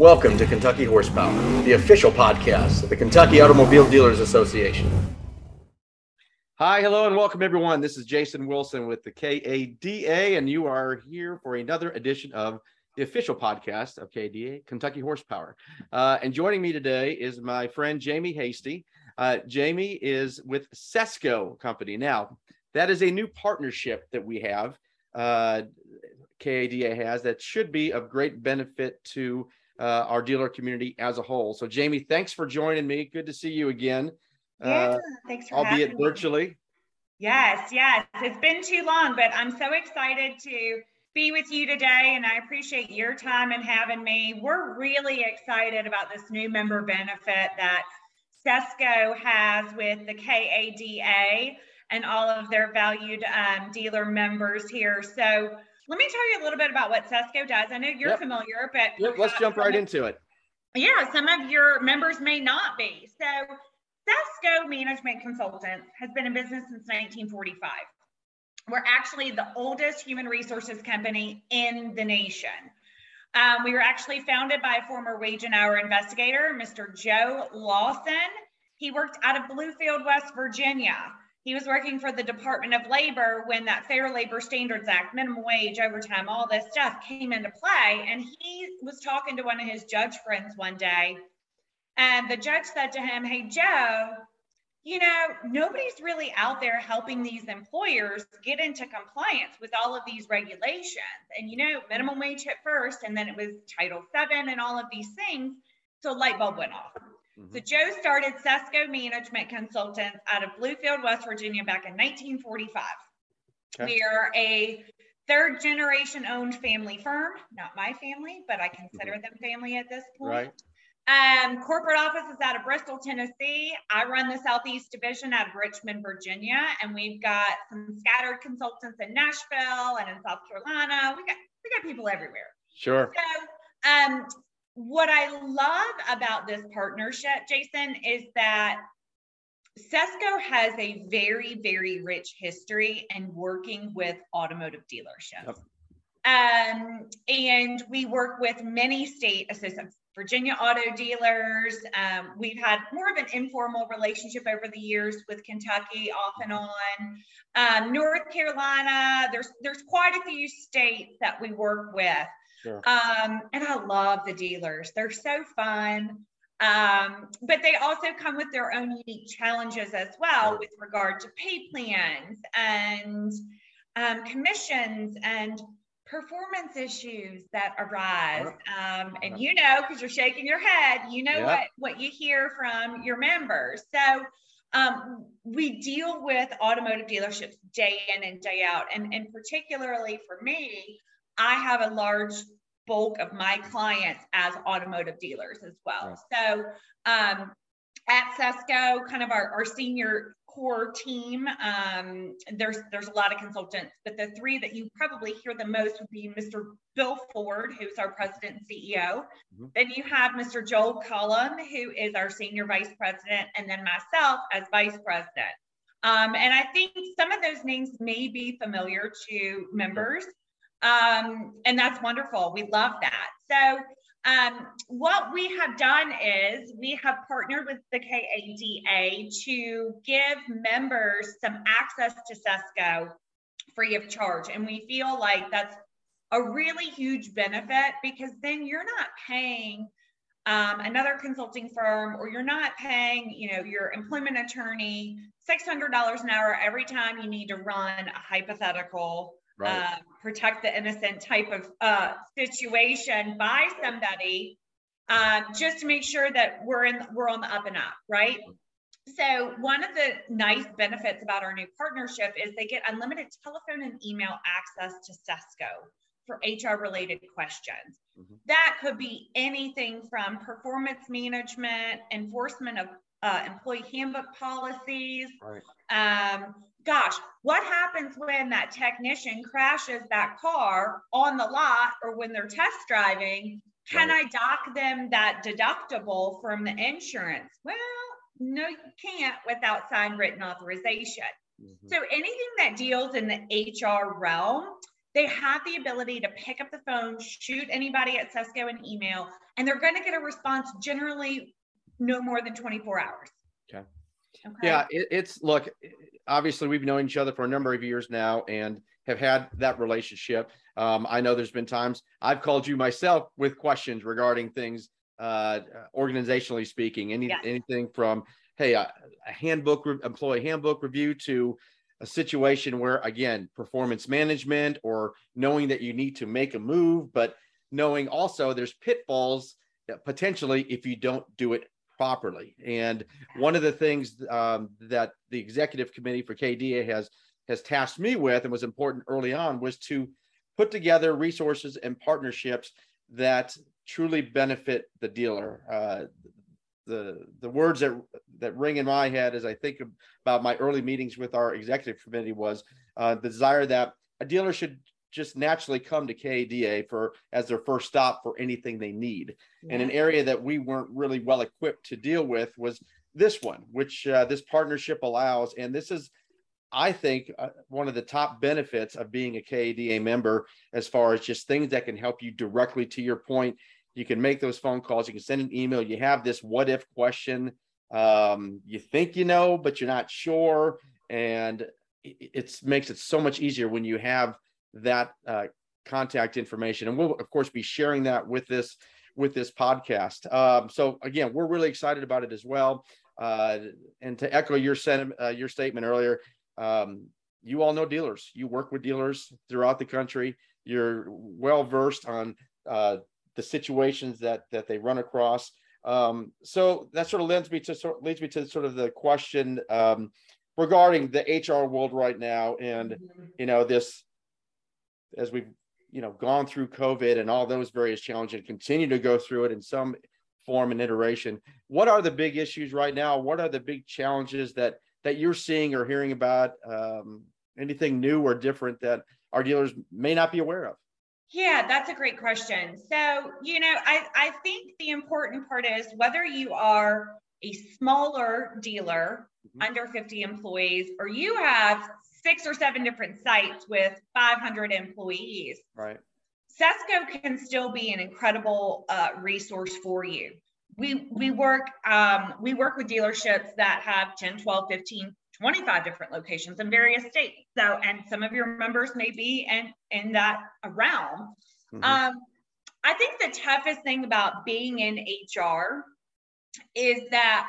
Welcome to Kentucky Horsepower, the official podcast of the Kentucky Automobile Dealers Association. Hi, hello, and welcome everyone. This is Jason Wilson with the KADA, and you are here for another edition of the official podcast of KADA, Kentucky Horsepower. And joining me today is my friend Jamie Hasty. Jamie is with SESCO Company. Now, that is a new partnership that we have, KADA has, that should be of great benefit to our dealer community as a whole. So Jamie, thanks for joining me. Good to see you again. Yeah, thanks for having me. Albeit virtually. Yes. It's been too long, but I'm so excited to be with you today, and I appreciate your time and having me. We're really excited about this new member benefit that SESCO has with the KADA and all of their valued dealer members here. So let me tell you a little bit about what SESCO does. I know you're familiar, but let's jump right into it. Yeah, some of your members may not be. So SESCO Management Consultants has been in business since 1945. We're actually the oldest human resources company in the nation. We were actually founded by a former wage and hour investigator, Mr. Joe Lawson. He worked out of Bluefield, West Virginia. He was working for the Department of Labor when that Fair Labor Standards Act, minimum wage, overtime, all this stuff came into play. And he was talking to one of his judge friends one day. And the judge said to him, "Hey, Joe, you know, nobody's really out there helping these employers get into compliance with all of these regulations. And, you know, minimum wage hit first, and then it was Title VII and all of these things." So a light bulb went off. So Joe started SESCO Management Consultants out of Bluefield, West Virginia back in 1945. Okay. We are a third generation owned family firm, not my family, but I consider them family at this point. Right. Corporate office is out of Bristol, Tennessee. I run the Southeast Division out of Richmond, Virginia, and we've got some scattered consultants in Nashville and in South Carolina. We got people everywhere. Sure. So, what I love about this partnership, Jason, is that SESCO has a very, very rich history in working with automotive dealerships. Yep. And we work with many state associations, Virginia auto dealers. We've had more of an informal relationship over the years with Kentucky off and on. North Carolina, there's quite a few states that we work with. Sure. And I love the dealers. They're so fun. But they also come with their own unique challenges as well, with regard to pay plans and commissions and performance issues that arise. And you know, because you're shaking your head, you know what you hear from your members. So we deal with automotive dealerships day in and day out. And particularly for me, I have a large bulk of my clients as automotive dealers as well. So at SESCO, kind of our senior core team, there's a lot of consultants, but the three that you probably hear the most would be Mr. Bill Ford, who's our president and CEO. Then you have Mr. Joel Cullum, who is our senior vice president, and then myself as vice president. And I think some of those names may be familiar to members. And that's wonderful. We love that. So what we have done is we have partnered with the KADA to give members some access to SESCO free of charge. And we feel like that's a really huge benefit, because then you're not paying another consulting firm, or you're not paying, you know, your employment attorney $600 an hour every time you need to run a hypothetical protect the innocent type of situation by somebody, just to make sure that we're on the up and up, right? So one of the nice benefits about our new partnership is they get unlimited telephone and email access to SESCO for HR-related questions. That could be anything from performance management, enforcement of employee handbook policies. Gosh, what happens when that technician crashes that car on the lot or when they're test driving? Can I dock them that deductible from the insurance? Well, no, you can't without signed written authorization. So anything that deals in the HR realm They have the ability to pick up the phone, shoot anybody at SESCO an email, and they're going to get a response generally no more than 24 hours. Okay. Okay. Yeah, it's look, obviously we've known each other for a number of years now and have had that relationship. I know there's been times I've called you myself with questions regarding things, organizationally speaking, anything from, hey, a handbook, employee handbook review, to a situation where, again, performance management, or knowing that you need to make a move, but knowing also there's pitfalls potentially if you don't do it properly. And one of the things that the executive committee for KDA has tasked me with, and was important early on, was to put together resources and partnerships that truly benefit the dealer. The words that ring in my head as I think about my early meetings with our executive committee was the desire that a dealer should just naturally come to KADA as their first stop for anything they need. Yeah. And an area that we weren't really well equipped to deal with was this one, which this partnership allows. And this is, I think, one of the top benefits of being a KADA member, as far as just things that can help you directly to your point. You can make those phone calls, you can send an email, you have this what if question, you think you know, but you're not sure. And it makes it so much easier when you have that contact information, and we'll of course be sharing that with this podcast. So again, we're really excited about it as well. And to echo your statement earlier, you all know dealers. You work with dealers throughout the country. You're well versed on the situations that they run across. So that sort of leads me to sort of the question regarding the HR world right now, and this. As we've gone through COVID and all those various challenges, continue to go through it in some form and iteration, what are the big issues right now? What are the big challenges that you're seeing or hearing about? Anything new or different that our dealers may not be aware of? Yeah, that's a great question. So, I think the important part is whether you are a smaller dealer, under 50 employees, or you have 6 or 7 different sites with 500 employees. Right. SESCO can still be an incredible resource for you. We work with dealerships that have 10, 12, 15, 25 different locations in various states. So, and some of your members may be in that realm. Mm-hmm. I think the toughest thing about being in HR is that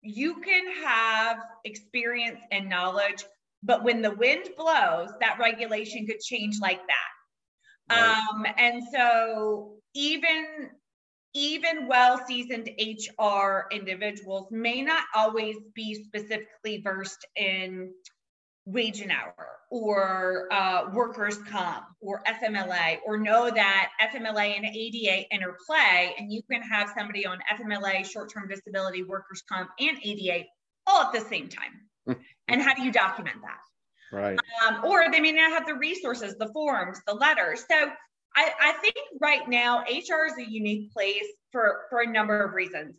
you can have experience and knowledge, but when the wind blows, that regulation could change like that. Right. And so even well-seasoned HR individuals may not always be specifically versed in wage and hour, or workers' comp, or FMLA, or know that FMLA and ADA interplay, and you can have somebody on FMLA, short-term disability, workers' comp, and ADA all at the same time. And how do you document that? Right. Or they may not have the resources, the forms, the letters. So I think right now, HR is a unique place for a number of reasons.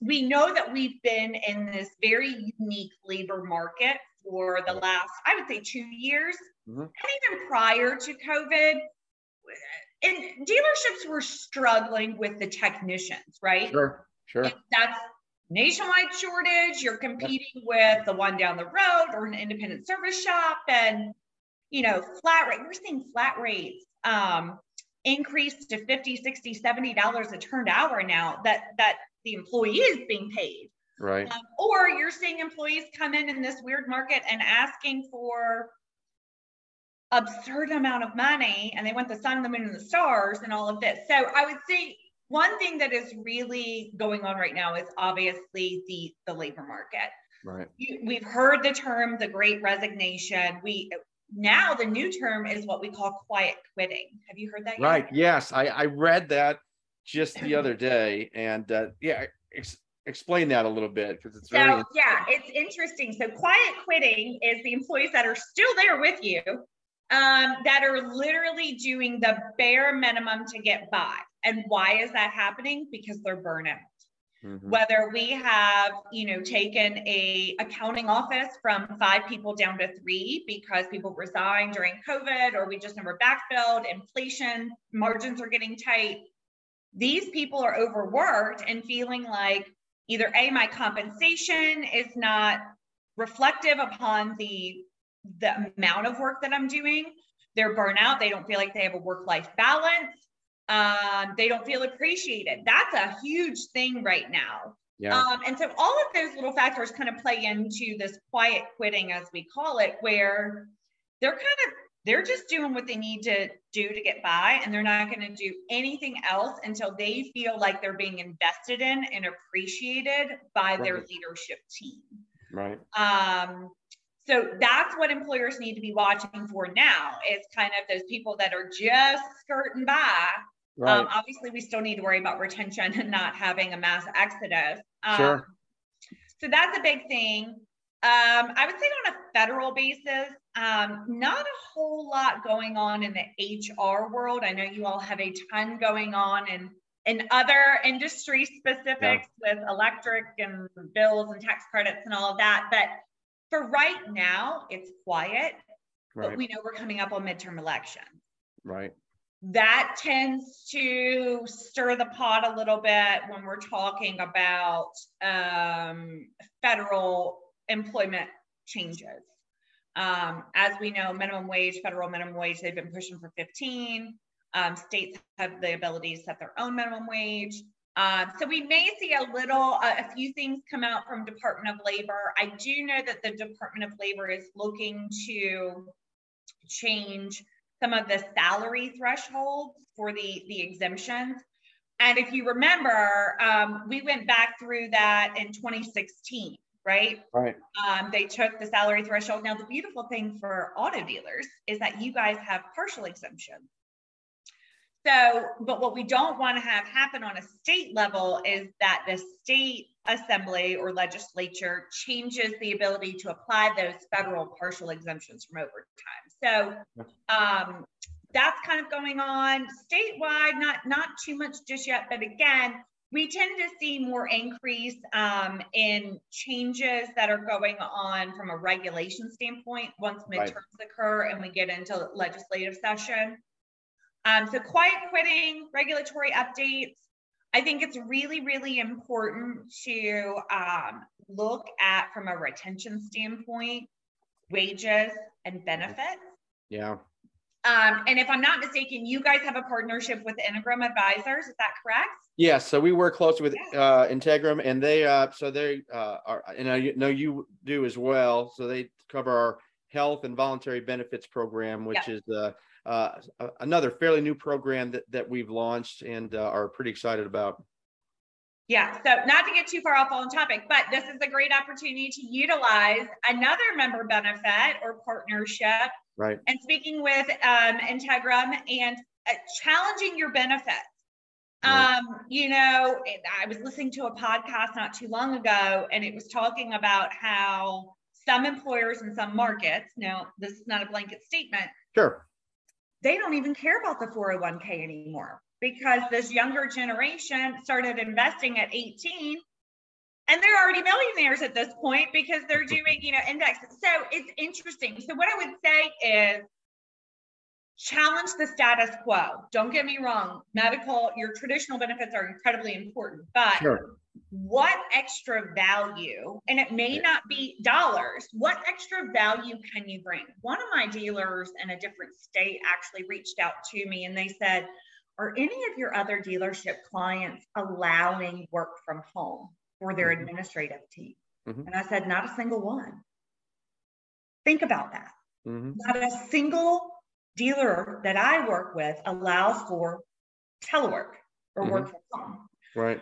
We know that we've been in this very unique labor market for the last, I would say, 2 years. Mm-hmm. And even prior to COVID, and dealerships were struggling with the technicians, right? Sure. And that's nationwide shortage. You're competing with the one down the road or an independent service shop, and flat rate. We're seeing flat rates increase to $50, $60, $70 a turned hour now that the employee is being paid. Right. Or you're seeing employees come in this weird market and asking for absurd amount of money, and they want the sun, the moon, and the stars and all of this. So I would say one thing that is really going on right now is obviously the labor market. Right. We've heard the term, the great resignation. Now the new term is what we call quiet quitting. Have you heard that yet? Right. Yes. I read that just the other day, and explain that a little bit, because it's very interesting. Yeah, it's interesting. So quiet quitting is the employees that are still there with you, that are literally doing the bare minimum to get by. And why is that happening? Because they're burnout. Mm-hmm. Whether we have, taken an accounting office from 5 people down to 3 because people resigned during COVID, or we just never backfilled, inflation, margins are getting tight. These people are overworked and feeling like either A, my compensation is not reflective upon the amount of work that I'm doing. They're burnout. They don't feel like they have a work-life balance. They don't feel appreciated. That's a huge thing right now. Yeah. And so all of those little factors kind of play into this quiet quitting, as we call it, where they're just doing what they need to do to get by. And they're not going to do anything else until they feel like they're being invested in and appreciated by their leadership team. Right. So that's what employers need to be watching for now, is kind of those people that are just skirting by. Right. Obviously, we still need to worry about retention and not having a mass exodus. Sure. So that's a big thing. I would say on a federal basis, not a whole lot going on in the HR world. I know you all have a ton going on in other industry specifics with electric and bills and tax credits and all of that. But for right now, it's quiet, but we know we're coming up on midterm elections. Right. That tends to stir the pot a little bit when we're talking about federal employment changes. As we know, minimum wage, federal minimum wage, they've been pushing for 15. States have the ability to set their own minimum wage. So we may see a few things come out from Department of Labor. I do know that the Department of Labor is looking to change some of the salary thresholds for the exemptions. And if you remember, we went back through that in 2016, right? Right. They took the salary threshold. Now, the beautiful thing for auto dealers is that you guys have partial exemptions. So, but what we don't want to have happen on a state level is that the state assembly or legislature changes the ability to apply those federal partial exemptions from overtime. So that's kind of going on statewide, not too much just yet. But again, we tend to see more increase in changes that are going on from a regulation standpoint once midterms occur and we get into legislative session. So quiet quitting, regulatory updates. I think it's really, really important to look at, from a retention standpoint, wages and benefits. Yeah. And if I'm not mistaken, you guys have a partnership with Integrum Advisors. Is that correct? Yeah. So we work closely with Integrum, and they are, and I know you do as well. So they cover our health and voluntary benefits program, which is another fairly new program that we've launched and are pretty excited about. Yeah, so not to get too far off on topic, but this is a great opportunity to utilize another member benefit or partnership. Right. And speaking with Integrum and challenging your benefits. Right. I was listening to a podcast not too long ago, and it was talking about how some employers in some markets, now this is not a blanket statement. Sure. They don't even care about the 401k anymore because this younger generation started investing at 18 and they're already millionaires at this point because they're doing, indexes. So it's interesting. So what I would say is challenge the status quo. Don't get me wrong. Medical, your traditional benefits are incredibly important, but what extra value, and it may not be dollars, what extra value can you bring? One of my dealers in a different state actually reached out to me and they said, are any of your other dealership clients allowing work from home for their administrative team? Mm-hmm. And I said, not a single one. Think about that. Mm-hmm. Not a single dealer that I work with allows for telework or work from home. Right.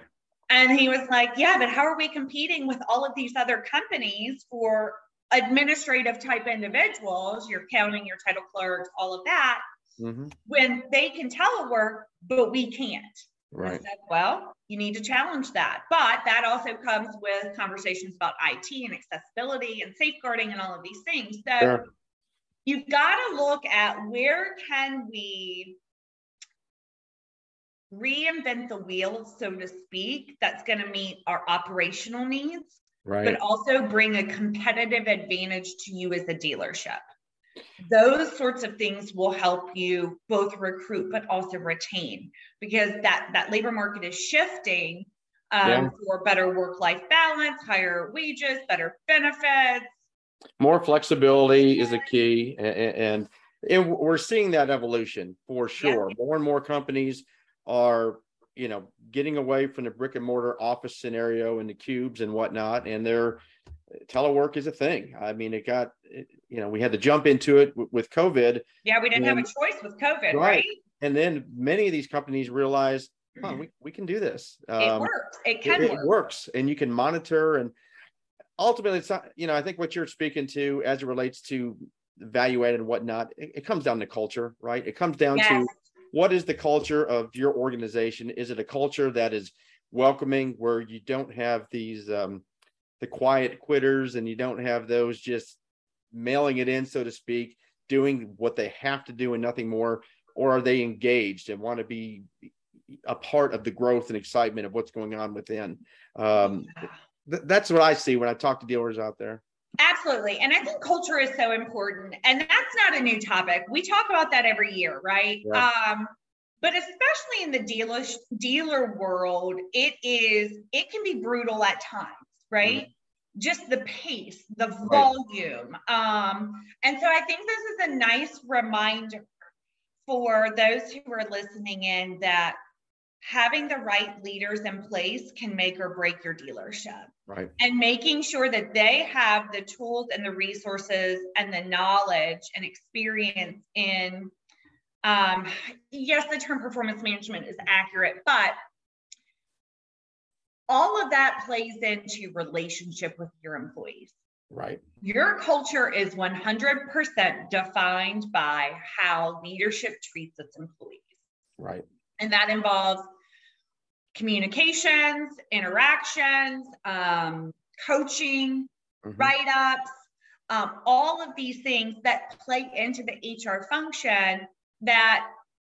And he was like, yeah, but how are we competing with all of these other companies for administrative type individuals? You're counting your title clerks, all of that, when they can telework, but we can't. Right. I said, well, you need to challenge that. But that also comes with conversations about IT and accessibility and safeguarding and all of these things. So you've got to look at where can we reinvent the wheel, so to speak, that's going to meet our operational needs, right, but also bring a competitive advantage to you as a dealership. Those sorts of things will help you both recruit, but also retain, because that labor market is shifting for better work-life balance, higher wages, better benefits. More flexibility is a key. And we're seeing that evolution for sure. Yeah. More and more companies are, you know, getting away from the brick and mortar office scenario and the cubes and whatnot. And their telework is a thing. I mean, it got, you know, we had to jump into it with COVID. Yeah, we didn't have a choice with COVID, right? And then many of these companies realized, oh, we can do this. It works. It works. And you can monitor. And ultimately, it's not, you know, I think what you're speaking to as it relates to value-added and whatnot, it comes down to culture, right? It comes down to what is the culture of your organization? Is it a culture that is welcoming, where you don't have these the quiet quitters, and you don't have those just mailing it in, so to speak, doing what they have to do and nothing more? Or are they engaged and want to be a part of the growth and excitement of what's going on within? That's what I see when I talk to dealers out there. Absolutely. And I think culture is so important. And that's not a new topic. We talk about that every year, right? Yeah. But especially in the dealer world, it can be brutal at times, right? Mm-hmm. Just the pace, the volume. And so I think this is a nice reminder for those who are listening in that having the right leaders in place can make or break your dealership. Right. And making sure that they have the tools and the resources and the knowledge and experience in, yes, the term performance management is accurate, but all of that plays into your relationship with your employees. Right. Your culture is 100% defined by how leadership treats its employees. Right. And that involves communications, interactions, coaching, write-ups, all of these things that play into the HR function that,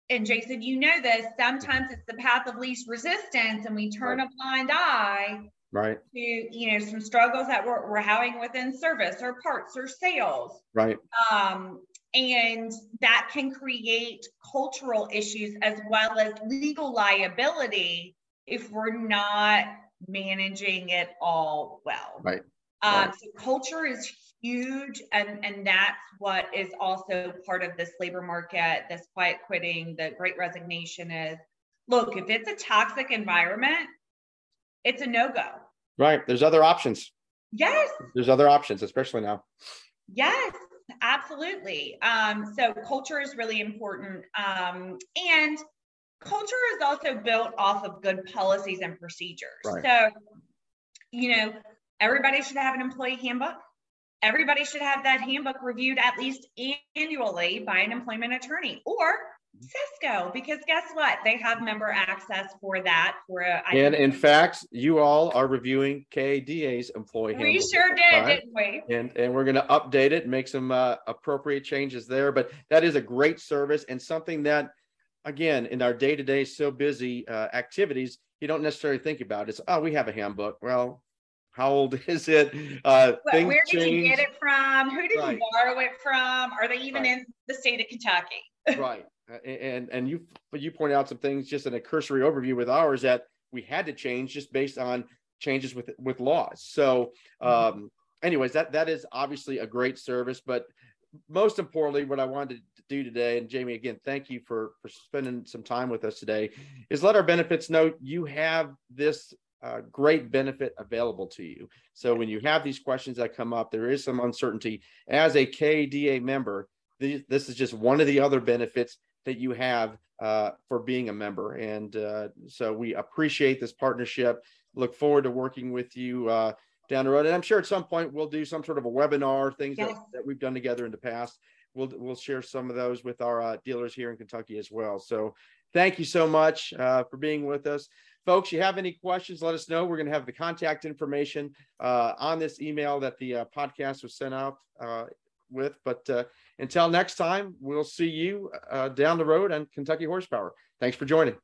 and Jason, you know this, sometimes it's the path of least resistance, and we turn a blind eye to, you know, some struggles that we're having within service or parts or sales. Right. And that can create cultural issues as well as legal liability if we're not managing it all well. Right. So culture is huge. And that's what is also part of this labor market, this quiet quitting, the great resignation is, look, if it's a toxic environment, it's a no-go. Right. There's other options. Yes. There's other options, especially now. Yes. Absolutely. So culture is really important. And culture is also built off of good policies and procedures. Right. So, you know, everybody should have an employee handbook. Everybody should have that handbook reviewed at least annually by an employment attorney or SESCO, because guess what? They have member access for that. And in fact, you all are reviewing KADA's employee handbook. We sure did, didn't we? And we're going to update it and make some appropriate changes there. But that is a great service and something that, again, in our day-to-day so busy activities, you don't necessarily think about. It's, oh, we have a handbook. Well, how old is it? Where did you get it from? Who did you borrow it from? Are they even in the state of Kentucky? Right. And you point out some things just in a cursory overview with ours that we had to change just based on changes with laws. So anyways, that is obviously a great service, but most importantly, what I wanted to do today, and Jamie, again, thank you for spending some time with us today, is let our benefits know you have this great benefit available to you. So when you have these questions that come up, there is some uncertainty. As a KADA member, this is just one of the other benefits that you have for being a member. And so we appreciate this partnership, look forward to working with you down the road. And I'm sure at some point we'll do some sort of a webinar, things that we've done together in the past. We'll share some of those with our dealers here in Kentucky as well. So thank you so much for being with us. Folks, you have any questions, let us know. We're going to have the contact information on this email that the podcast was sent out with. But until next time, we'll see you down the road on Kentucky Horsepower. Thanks for joining.